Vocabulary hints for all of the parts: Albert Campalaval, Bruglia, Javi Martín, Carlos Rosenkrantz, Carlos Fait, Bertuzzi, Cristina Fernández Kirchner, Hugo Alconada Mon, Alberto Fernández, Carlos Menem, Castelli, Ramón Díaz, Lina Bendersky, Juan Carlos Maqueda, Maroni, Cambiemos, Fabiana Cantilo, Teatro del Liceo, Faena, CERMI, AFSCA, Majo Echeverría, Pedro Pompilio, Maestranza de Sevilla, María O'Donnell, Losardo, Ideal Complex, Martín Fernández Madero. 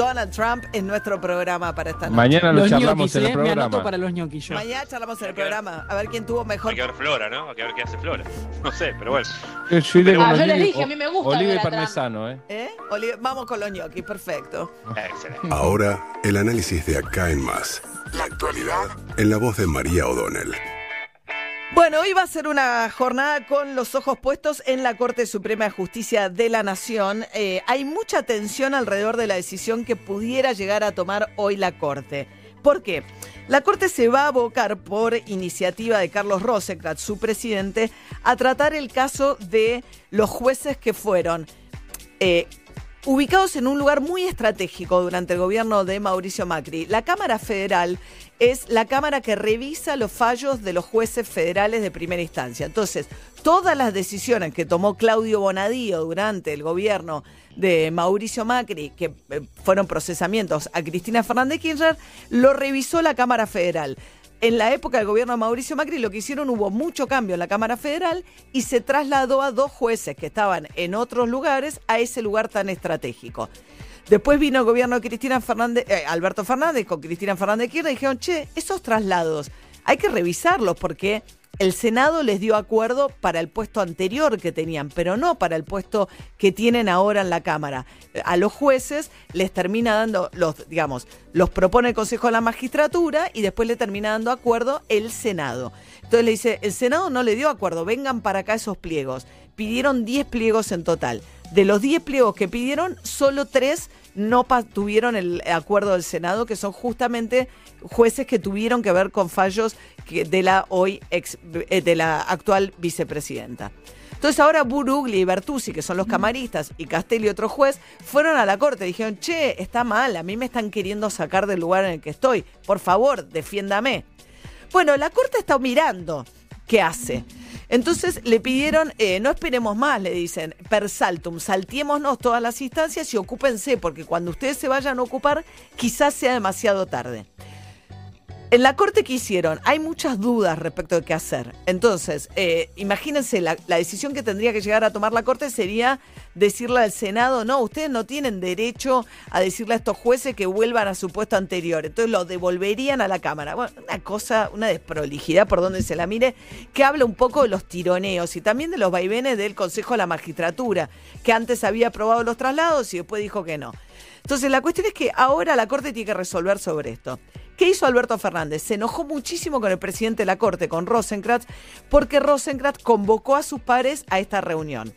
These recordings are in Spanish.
Donald Trump en nuestro programa para esta noche. Mañana lo charlamos en el programa. Me anoto para los ñoquis yo. Mañana charlamos en el programa. A ver quién tuvo mejor. Hay que ver Flora, ¿no? Hay que ver qué hace Flora. No sé, pero bueno. Yo le dije, a mí me gusta. Oliva y parmesano, ¿eh? Vamos con los ñoquis, perfecto. Excelente. Ahora, el análisis de Acá en Más. La actualidad en la voz de María O'Donnell. Bueno, hoy va a ser una jornada con los ojos puestos en la Corte Suprema de Justicia de la Nación. Hay mucha tensión alrededor de la decisión que pudiera llegar a tomar hoy la Corte. ¿Por qué? La Corte se va a abocar por iniciativa de Carlos Rosenkrantz, su presidente, a tratar el caso de los jueces que fueron ubicados en un lugar muy estratégico durante el gobierno de Mauricio Macri. La Cámara Federal es la Cámara que revisa los fallos de los jueces federales de primera instancia. Entonces, todas las decisiones que tomó Claudio Bonadío durante el gobierno de Mauricio Macri, que fueron procesamientos a Cristina Fernández Kirchner, lo revisó la Cámara Federal. En la época del gobierno de Mauricio Macri lo que hicieron, hubo mucho cambio en la Cámara Federal y se trasladó a dos jueces que estaban en otros lugares a ese lugar tan estratégico. Después vino el gobierno de Cristina Fernández, Alberto Fernández con Cristina Fernández Kirchner y dijeron, che, esos traslados hay que revisarlos porque el Senado les dio acuerdo para el puesto anterior que tenían, pero no para el puesto que tienen ahora en la Cámara. A los jueces les termina dando, los propone el Consejo de la Magistratura y después le termina dando acuerdo el Senado. Entonces le dice, el Senado no le dio acuerdo, vengan para acá esos pliegos. Pidieron 10 pliegos en total. De los 10 pliegos que pidieron, solo 3 no tuvieron el acuerdo del Senado, que son justamente jueces que tuvieron que ver con fallos de la actual vicepresidenta. Entonces ahora Bruglia y Bertuzzi, que son los camaristas, y Castelli, otro juez, fueron a la Corte y dijeron, che, está mal, a mí me están queriendo sacar del lugar en el que estoy, por favor, defiéndame. Bueno, la Corte está mirando qué hace. Entonces le pidieron, no esperemos más, le dicen, per saltum, saltiémonos todas las instancias y ocúpense, porque cuando ustedes se vayan a ocupar, quizás sea demasiado tarde. En la Corte, ¿qué hicieron? Hay muchas dudas respecto de qué hacer. Entonces, imagínense, la decisión que tendría que llegar a tomar la Corte sería decirle al Senado, no, ustedes no tienen derecho a decirle a estos jueces que vuelvan a su puesto anterior. Entonces lo devolverían a la Cámara. Bueno, una cosa, una desprolijidad por donde se la mire, que habla un poco de los tironeos y también de los vaivenes del Consejo de la Magistratura, que antes había aprobado los traslados y después dijo que no. Entonces la cuestión es que ahora la Corte tiene que resolver sobre esto. ¿Qué hizo Alberto Fernández? Se enojó muchísimo con el presidente de la Corte, con Rosenkrantz, porque Rosenkrantz convocó a sus pares a esta reunión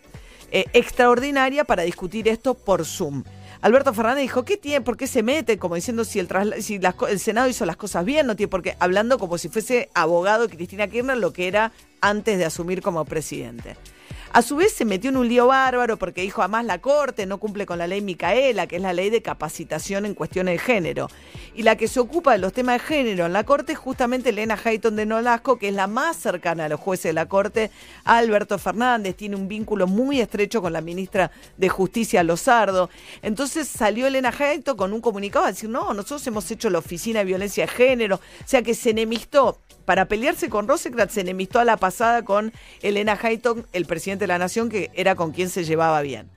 extraordinaria para discutir esto por Zoom. Alberto Fernández dijo, ¿qué tiene? ¿Por qué se mete? Como diciendo, si el Senado hizo las cosas bien, no tiene por qué. Hablando como si fuese abogado de Cristina Kirchner, lo que era antes de asumir como presidente. A su vez se metió en un lío bárbaro porque dijo, además la Corte no cumple con la ley Micaela, que es la ley de capacitación en cuestiones de género. Y la que se ocupa de los temas de género en la Corte es justamente Elena Highton de Nolasco, que es la más cercana a los jueces de la Corte, a Alberto Fernández, tiene un vínculo muy estrecho con la ministra de Justicia, Losardo. Entonces salió Elena Highton con un comunicado a decir, no, nosotros hemos hecho la Oficina de Violencia de Género, o sea que se enemistó. Para pelearse con Rosenkrantz se enemistó a la pasada con Elena Highton, el presidente de la Nación, que era con quien se llevaba bien.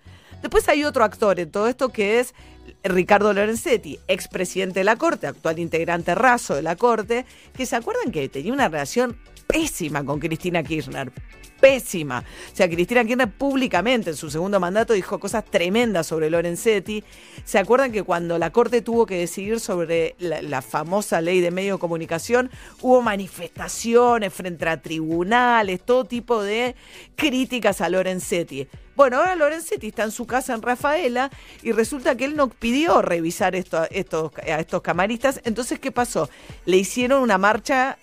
Después hay otro actor en todo esto que es Ricardo Lorenzetti, expresidente de la Corte, actual integrante raso de la Corte, que se acuerdan que tenía una relación pésima con Cristina Kirchner. Pésima. O sea, Cristina Kirchner públicamente en su segundo mandato dijo cosas tremendas sobre Lorenzetti. ¿Se acuerdan que cuando la Corte tuvo que decidir sobre la famosa ley de medios de comunicación, hubo manifestaciones frente a tribunales, todo tipo de críticas a Lorenzetti? Bueno, ahora Lorenzetti está en su casa en Rafaela y resulta que él no pidió revisar a estos camaristas. Entonces, ¿qué pasó? Le hicieron una marcha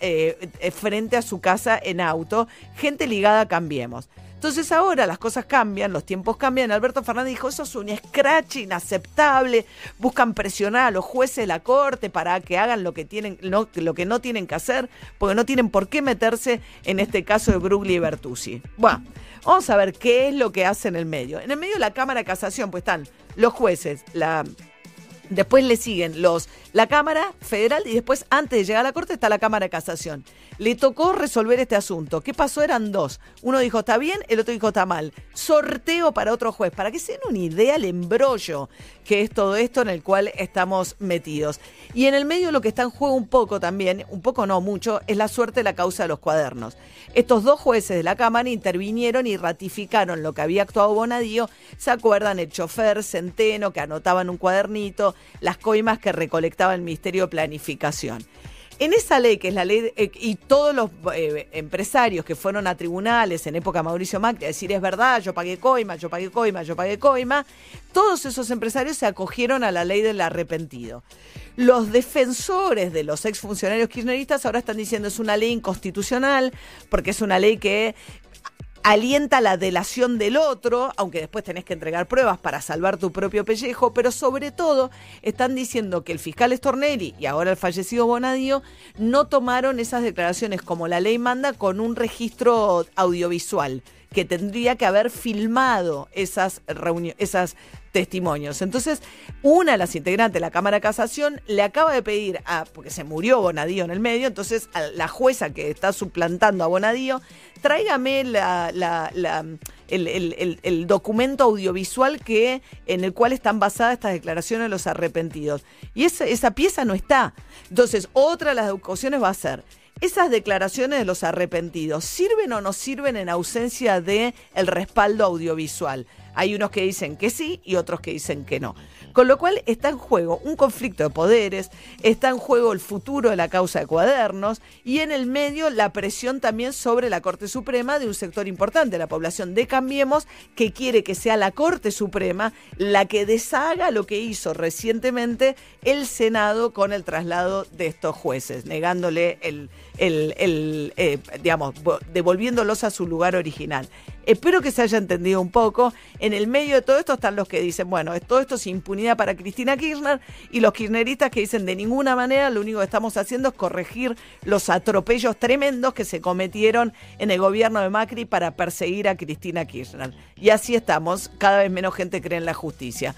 frente a su casa en auto, gente ligada a Cambiemos. Entonces ahora las cosas cambian, los tiempos cambian. Alberto Fernández dijo, eso es un escrache inaceptable, buscan presionar a los jueces de la Corte para que hagan lo que no tienen que hacer, porque no tienen por qué meterse en este caso de Bruglia y Bertuzzi. Bueno, vamos a ver qué es lo que hace en el medio. En el medio de la Cámara de Casación, pues están los jueces, la Después le siguen la Cámara Federal y después, antes de llegar a la Corte, está la Cámara de Casación. Le tocó resolver este asunto. ¿Qué pasó? Eran dos. Uno dijo está bien, el otro dijo está mal. Sorteo para otro juez. Para que se den una idea el embrollo que es todo esto en el cual estamos metidos. Y en el medio lo que está en juego un poco también, un poco no mucho, es la suerte de la causa de los cuadernos. Estos dos jueces de la Cámara intervinieron y ratificaron lo que había actuado Bonadío. ¿Se acuerdan? El chofer, Centeno, que anotaba en un cuadernito las coimas que recolectaba el Ministerio de Planificación. En esa ley, que es la ley, y todos los empresarios que fueron a tribunales en época de Mauricio Macri a decir es verdad, yo pagué coima, yo pagué coima, yo pagué coima, todos esos empresarios se acogieron a la ley del arrepentido. Los defensores de los exfuncionarios kirchneristas ahora están diciendo es una ley inconstitucional porque es una ley que alienta la delación del otro, aunque después tenés que entregar pruebas para salvar tu propio pellejo, pero sobre todo están diciendo que el fiscal Stornelli y ahora el fallecido Bonadío no tomaron esas declaraciones como la ley manda con un registro audiovisual, que tendría que haber filmado esas reuniones, esas testimonios. Entonces, una de las integrantes de la Cámara de Casación le acaba de pedir porque se murió Bonadío en el medio, entonces a la jueza que está suplantando a Bonadío, tráigame el documento audiovisual en el cual están basadas estas declaraciones de los arrepentidos. Y esa pieza no está. Entonces, otra de las discusiones va a ser esas declaraciones de los arrepentidos, ¿sirven o no sirven en ausencia del respaldo audiovisual? Hay unos que dicen que sí y otros que dicen que no. Con lo cual está en juego un conflicto de poderes, está en juego el futuro de la causa de cuadernos y en el medio la presión también sobre la Corte Suprema de un sector importante, la población de Cambiemos, que quiere que sea la Corte Suprema la que deshaga lo que hizo recientemente el Senado con el traslado de estos jueces, negándole devolviéndolos a su lugar original. Espero que se haya entendido un poco. En el medio de todo esto están los que dicen, bueno, todo esto es impunidad para Cristina Kirchner, y los kirchneristas que dicen de ninguna manera, lo único que estamos haciendo es corregir los atropellos tremendos que se cometieron en el gobierno de Macri para perseguir a Cristina Kirchner. Y así estamos, cada vez menos gente cree en la justicia.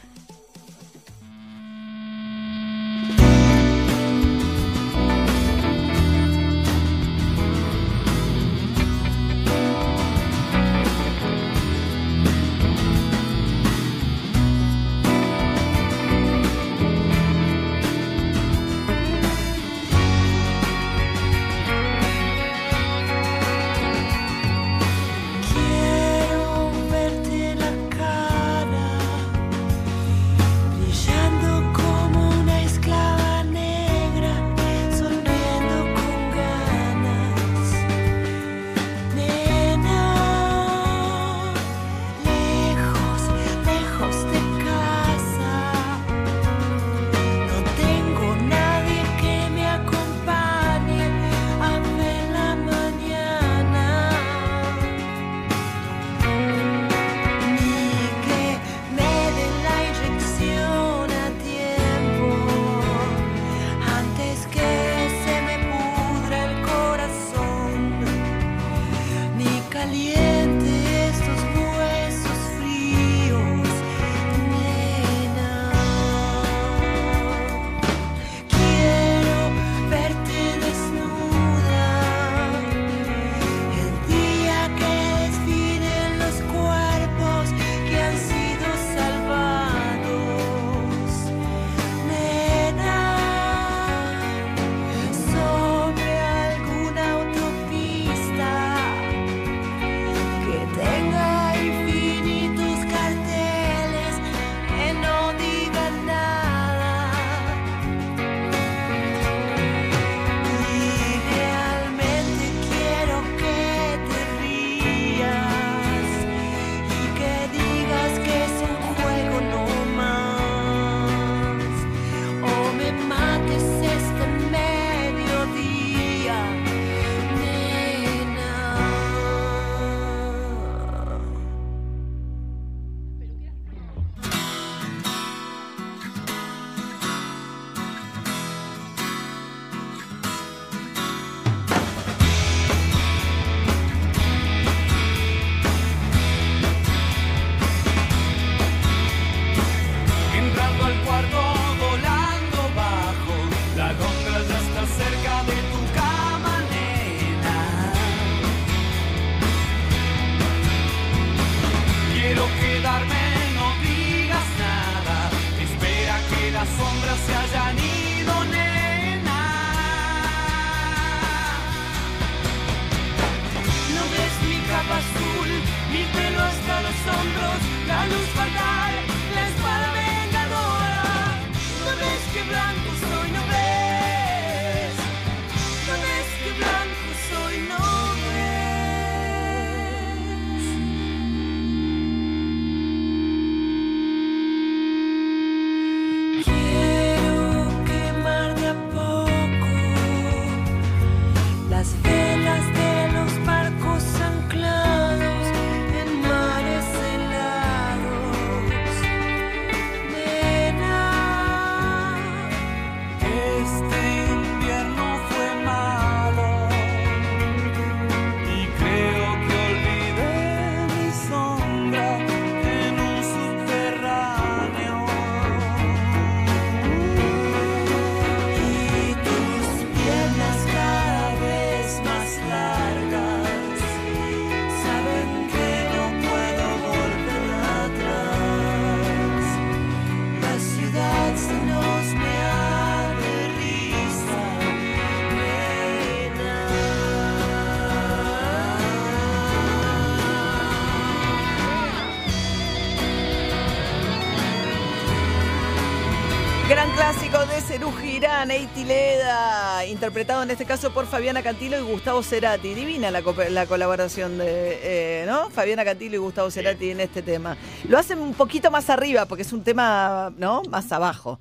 Tileda, interpretado en este caso por Fabiana Cantilo y Gustavo Cerati. Divina la colaboración de ¿no? Fabiana Cantilo y Gustavo Cerati en este tema. Lo hacen un poquito más arriba porque es un tema, ¿no?, más abajo.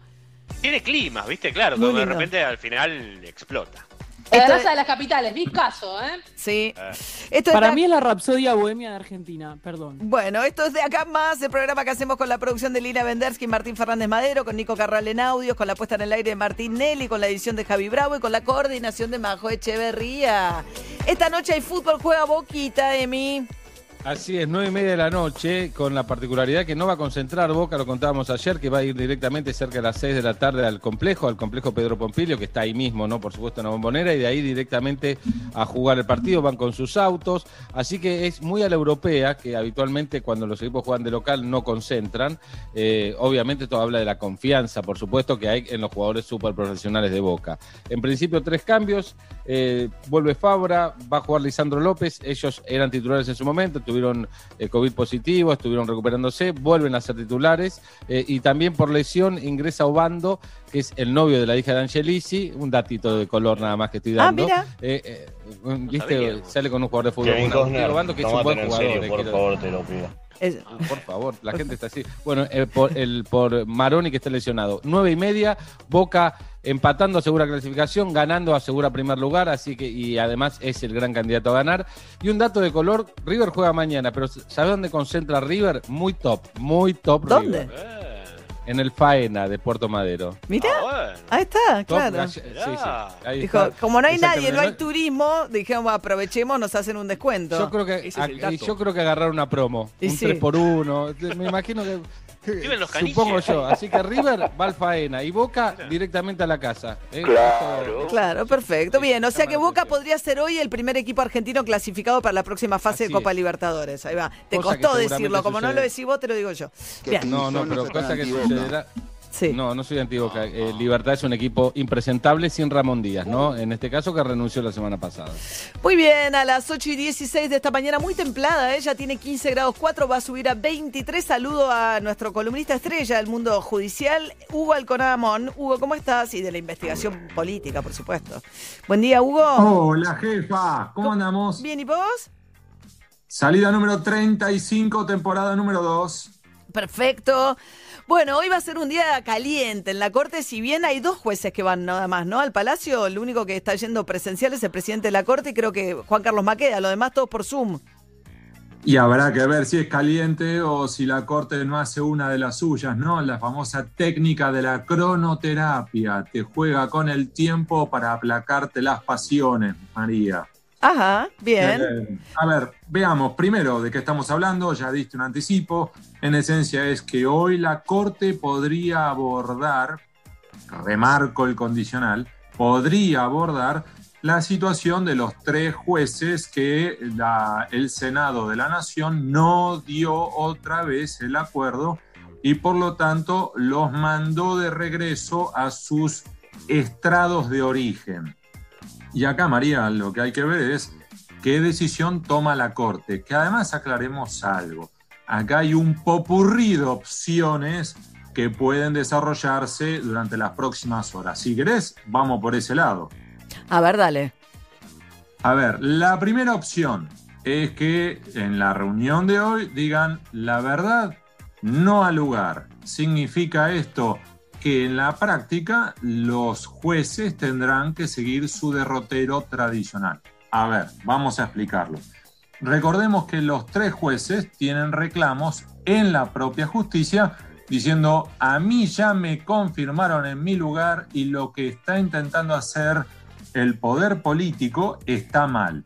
Tiene climas, ¿viste? Claro, como de repente al final explota. La raza de las capitales, mi caso, ¿eh? Sí. Para mí es la rapsodia bohemia de Argentina, perdón. Bueno, esto es De Acá Más, el programa que hacemos con la producción de Lina Bendersky y Martín Fernández Madero, con Nico Carral en audios, con la puesta en el aire de Martín Nelly, con la edición de Javi Bravo y con la coordinación de Majo Echeverría. Esta noche hay fútbol, juega Boquita, Emi. Así es, 9:30 de la noche, con la particularidad que no va a concentrar Boca, lo contábamos ayer, que va a ir directamente cerca de las 6 de la tarde al complejo Pedro Pompilio, que está ahí mismo, ¿no?, por supuesto, en la Bombonera, y de ahí directamente a jugar el partido, van con sus autos, así que es muy a la europea, que habitualmente cuando los equipos juegan de local no concentran, obviamente todo habla de la confianza, por supuesto, que hay en los jugadores superprofesionales de Boca. En principio 3 cambios, vuelve Fabra, va a jugar Lisandro López, ellos eran titulares en su momento, tuvieron COVID positivo, estuvieron recuperándose, vuelven a ser titulares y también por lesión ingresa Obando, que es el novio de la hija de Angelici, un datito de color nada más que estoy dando. Ah, mira. ¿Viste? No sale con un jugador de fútbol. Obando, que es un buen jugador. Serio, por favor, te lo pido. Por favor, la gente está así. Bueno, por Maroni, que está lesionado. 9:30, Boca empatando asegura clasificación, ganando asegura primer lugar, así que, y además es el gran candidato a ganar. Y un dato de color, River juega mañana, pero ¿sabes dónde concentra River? Muy top. ¿Dónde? River. En el Faena de Puerto Madero. Mirá, ahí está, claro. Top, sí, ahí dijo, está. Como no hay nadie, no hay turismo, dijeron, aprovechemos, nos hacen un descuento. Yo creo que agarraron una promo, y un 3x1, me imagino que... Supongo yo, así que River va al Faena y Boca directamente a la casa. Claro, perfecto. Bien, o sea que Boca podría ser hoy el primer equipo argentino clasificado para la próxima fase de Copa Libertadores. Ahí va. Te costó decirlo, como no lo decís vos, te lo digo yo. Bien. No, pero cosa que sucederá... Sí. No soy antiboca. Libertad es un equipo impresentable sin Ramón Díaz, ¿no? En este caso que renunció la semana pasada. Muy bien, a las 8:16 de esta mañana, muy templada, ella tiene 15 grados 4, va a subir a 23. Saludo a nuestro columnista estrella del mundo judicial, Hugo Alconada Mon. Hugo, ¿cómo estás? Y de la investigación política, por supuesto. Buen día, Hugo. Hola, jefa. ¿Cómo andamos? Bien, ¿y vos? Salida número 35, temporada número 2. Perfecto. Bueno, hoy va a ser un día caliente en la Corte, si bien hay 2 jueces que van nada más, ¿no?, al Palacio, el único que está yendo presencial es el presidente de la Corte, y creo que Juan Carlos Maqueda, lo demás todos por Zoom. Y habrá que ver si es caliente o si la Corte no hace una de las suyas, ¿no? La famosa técnica de la cronoterapia, te juega con el tiempo para aplacarte las pasiones, María. Ajá, bien. A ver, veamos primero de qué estamos hablando, ya diste un anticipo. En esencia es que hoy la Corte podría abordar, remarco el condicional, podría abordar la situación de los 3 jueces que el Senado de la Nación no dio otra vez el acuerdo y por lo tanto los mandó de regreso a sus estrados de origen. Y acá, María, lo que hay que ver es qué decisión toma la Corte, que además aclaremos algo. Acá hay un popurrí de opciones que pueden desarrollarse durante las próximas horas. Si querés, vamos por ese lado. A ver, dale. A ver, la primera opción es que en la reunión de hoy digan la verdad no al lugar. Significa esto que en la práctica los jueces tendrán que seguir su derrotero tradicional. A ver, vamos a explicarlo. Recordemos que los tres jueces tienen reclamos en la propia justicia diciendo: a mí ya me confirmaron en mi lugar y lo que está intentando hacer el poder político está mal.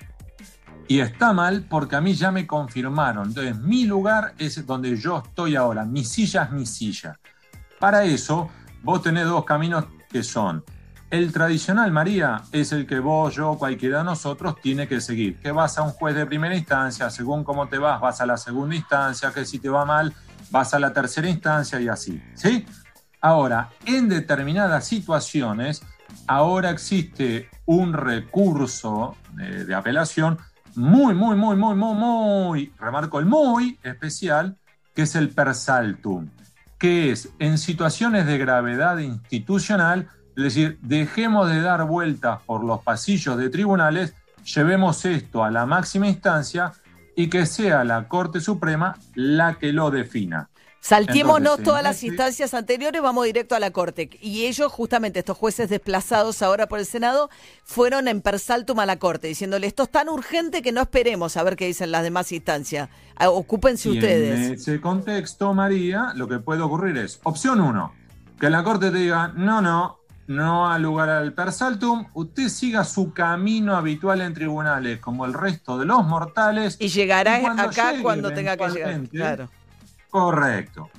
Y está mal porque a mí ya me confirmaron. Entonces mi lugar es donde yo estoy ahora. Mi silla es mi silla. Para eso vos tenés dos caminos que son: el tradicional, María, es el que vos, yo, cualquiera de nosotros tiene que seguir. Que vas a un juez de primera instancia, según cómo te vas, vas a la segunda instancia, que si te va mal, vas a la tercera instancia y así, ¿sí? Ahora, en determinadas situaciones, ahora existe un recurso de apelación muy, remarco el muy especial, que es el per saltum, que es en situaciones de gravedad institucional. Es decir, dejemos de dar vueltas por los pasillos de tribunales, llevemos esto a la máxima instancia y que sea la Corte Suprema la que lo defina. Saltémonos todas las instancias anteriores, vamos directo a la Corte. Y ellos, justamente estos jueces desplazados ahora por el Senado, fueron en per saltum a la Corte, diciéndole: esto es tan urgente que no esperemos a ver qué dicen las demás instancias. Ocúpense ustedes. En ese contexto, María, lo que puede ocurrir es, opción 1, que la Corte te diga, no al lugar al per saltum, usted siga su camino habitual en tribunales como el resto de los mortales. Y llegará acá cuando tenga que llegar. Claro. Correcto.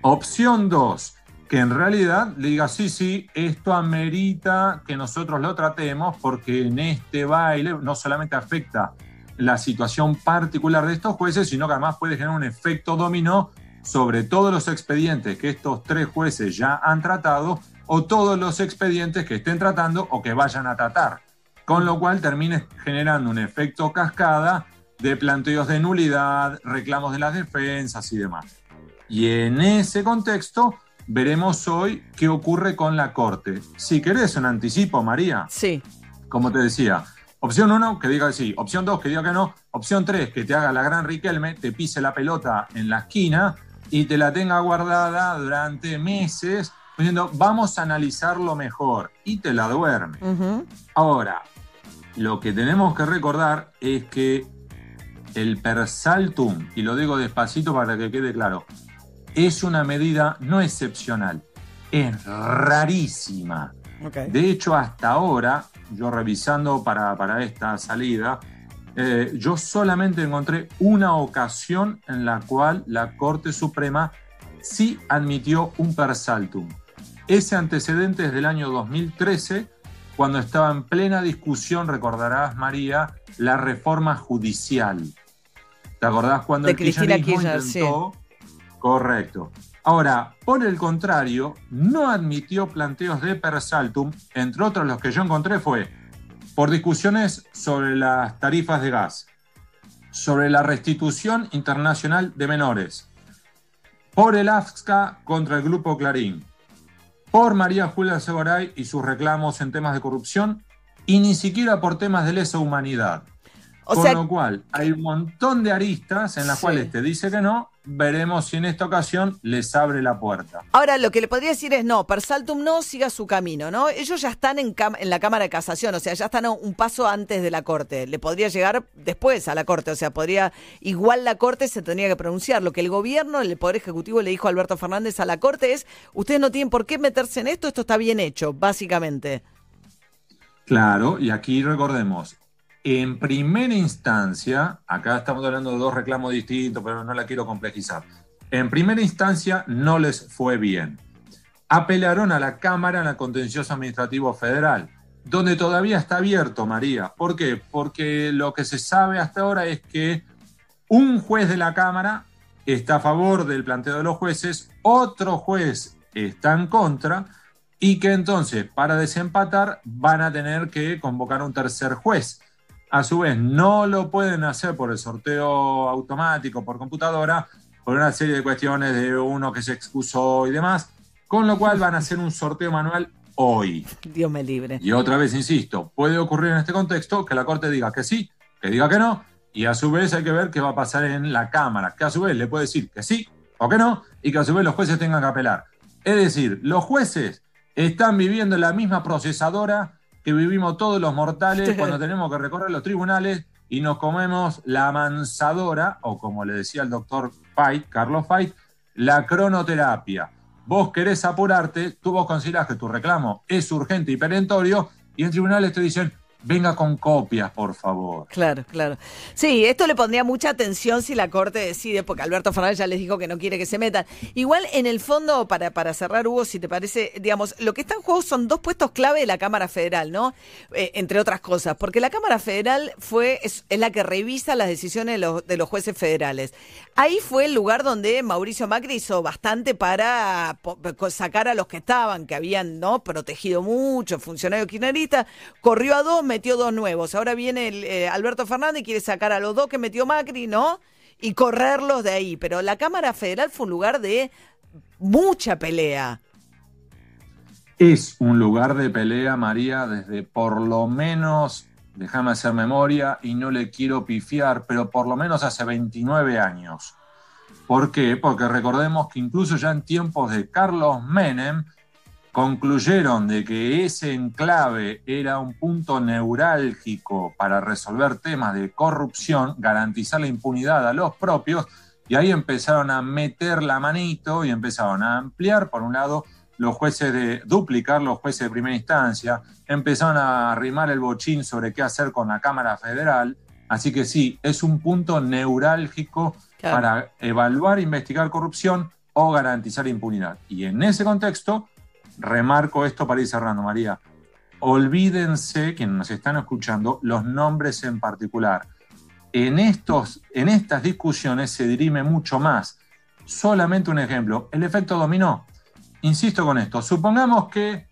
Opción 2, que en realidad le diga, sí, esto amerita que nosotros lo tratemos porque en este baile no solamente afecta la situación particular de estos jueces, sino que además puede generar un efecto dominó sobre todos los expedientes que estos tres jueces ya han tratado o todos los expedientes que estén tratando o que vayan a tratar, con lo cual termine generando un efecto cascada de planteos de nulidad, reclamos de las defensas y demás. Y en ese contexto veremos hoy qué ocurre con la Corte. Si querés un anticipo, María. Sí. Como te decía, opción 1, que diga que sí. Opción 2, que diga que no. Opción 3, que te haga la gran Riquelme, te pise la pelota en la esquina y te la tenga guardada durante meses, diciendo, vamos a analizarlo mejor, y te la duerme. Uh-huh. Ahora, lo que tenemos que recordar es que el per saltum, y lo digo despacito para que quede claro, es una medida no excepcional, es rarísima. Okay. De hecho, hasta ahora, yo revisando para esta salida, yo solamente encontré una ocasión en la cual la Corte Suprema sí admitió un per saltum. Ese antecedente es del año 2013, cuando estaba en plena discusión, recordarás, María, la reforma judicial. ¿Te acordás cuando el kirchnerismo intentó? Sí. Correcto. Ahora, por el contrario, no admitió planteos de per saltum, entre otros los que yo encontré fue por discusiones sobre las tarifas de gas, sobre la restitución internacional de menores, por el AFSCA contra el Grupo Clarín, por María Julia Alsogaray y sus reclamos en temas de corrupción, y ni siquiera por temas de lesa humanidad. Con lo cual, hay un montón de aristas en las cuales te dice que no. Veremos si en esta ocasión les abre la puerta. Ahora, lo que le podría decir es no, per saltum no, siga su camino, ¿no? Ellos ya están en la Cámara de Casación, o sea, ya están un paso antes de la Corte. Le podría llegar después a la Corte, o sea, igual la Corte se tendría que pronunciar. Lo que el gobierno, el Poder Ejecutivo le dijo a Alberto Fernández a la Corte es, ustedes no tienen por qué meterse en esto está bien hecho, básicamente. Claro, y aquí recordemos, en primera instancia, acá estamos hablando de dos reclamos distintos, pero no la quiero complejizar. En primera instancia no les fue bien. Apelaron a la Cámara en la Contencioso Administrativo Federal, donde todavía está abierto, María. ¿Por qué? Porque lo que se sabe hasta ahora es que un juez de la Cámara está a favor del planteo de los jueces, otro juez está en contra y que entonces para desempatar van a tener que convocar a un tercer juez. A su vez, no lo pueden hacer por el sorteo automático, por computadora, por una serie de cuestiones de uno que se excusó y demás, con lo cual van a hacer un sorteo manual hoy. Dios me libre. Y otra vez, insisto, puede ocurrir en este contexto que la Corte diga que sí, que diga que no, y a su vez hay que ver qué va a pasar en la Cámara, que a su vez le puede decir que sí o que no, y que a su vez los jueces tengan que apelar. Es decir, los jueces están viviendo la misma procesadora que vivimos todos los mortales cuando tenemos que recorrer los tribunales y nos comemos la mansadora, o como le decía el doctor Fait, Carlos Fait, la cronoterapia. Vos querés apurarte, tú vos considerás que tu reclamo es urgente y perentorio, y en tribunales te dicen, venga con copias, por favor. Claro, claro. Sí, esto le pondría mucha atención si la Corte decide, porque Alberto Fernández ya les dijo que no quiere que se metan. Igual, en el fondo, para cerrar, Hugo, si te parece, digamos, lo que está en juego son dos puestos clave de la Cámara Federal, ¿no? Entre otras cosas, porque la Cámara Federal es la que revisa las decisiones de los jueces federales. Ahí fue el lugar donde Mauricio Macri hizo bastante para sacar a los que estaban, que habían, ¿no?, protegido mucho, funcionarios kirchneristas, corrió a dos, metió dos nuevos. Ahora viene Alberto Fernández y quiere sacar a los dos que metió Macri, ¿no? Y correrlos de ahí. Pero la Cámara Federal fue un lugar de mucha pelea. Es un lugar de pelea, María, desde por lo menos, déjame hacer memoria y no le quiero pifiar, pero por lo menos hace 29 años. ¿Por qué? Porque recordemos que incluso ya en tiempos de Carlos Menem, concluyeron de que ese enclave era un punto neurálgico para resolver temas de corrupción, garantizar la impunidad a los propios, y ahí empezaron a meter la manito y empezaron a ampliar, por un lado, los jueces de duplicar los jueces de primera instancia, empezaron a arrimar el bochín sobre qué hacer con la Cámara Federal, así que sí, es un punto neurálgico claro. Para evaluar, investigar corrupción o garantizar impunidad. Y en ese contexto, remarco esto para ir cerrando, María. Olvídense, quienes nos están escuchando, los nombres en particular. En estas discusiones se dirime mucho más. Solamente un ejemplo, el efecto dominó. Insisto con esto, supongamos que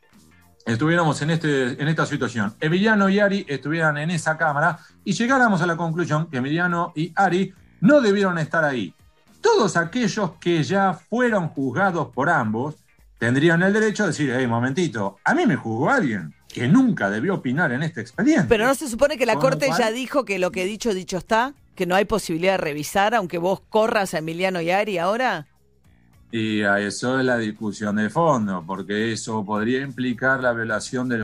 estuviéramos en esta situación. Emiliano y Ari estuvieran en esa cámara y llegáramos a la conclusión que Emiliano y Ari no debieron estar ahí. Todos aquellos que ya fueron juzgados por ambos tendrían el derecho de decir, hey, momentito, a mí me juzgó alguien que nunca debió opinar en este expediente. Pero ¿no se supone que la Corte ya dijo que lo que dicho está? ¿Que no hay posibilidad de revisar, aunque vos corras a Emiliano y Ari ahora? Y a eso es la discusión de fondo, porque eso podría implicar la violación de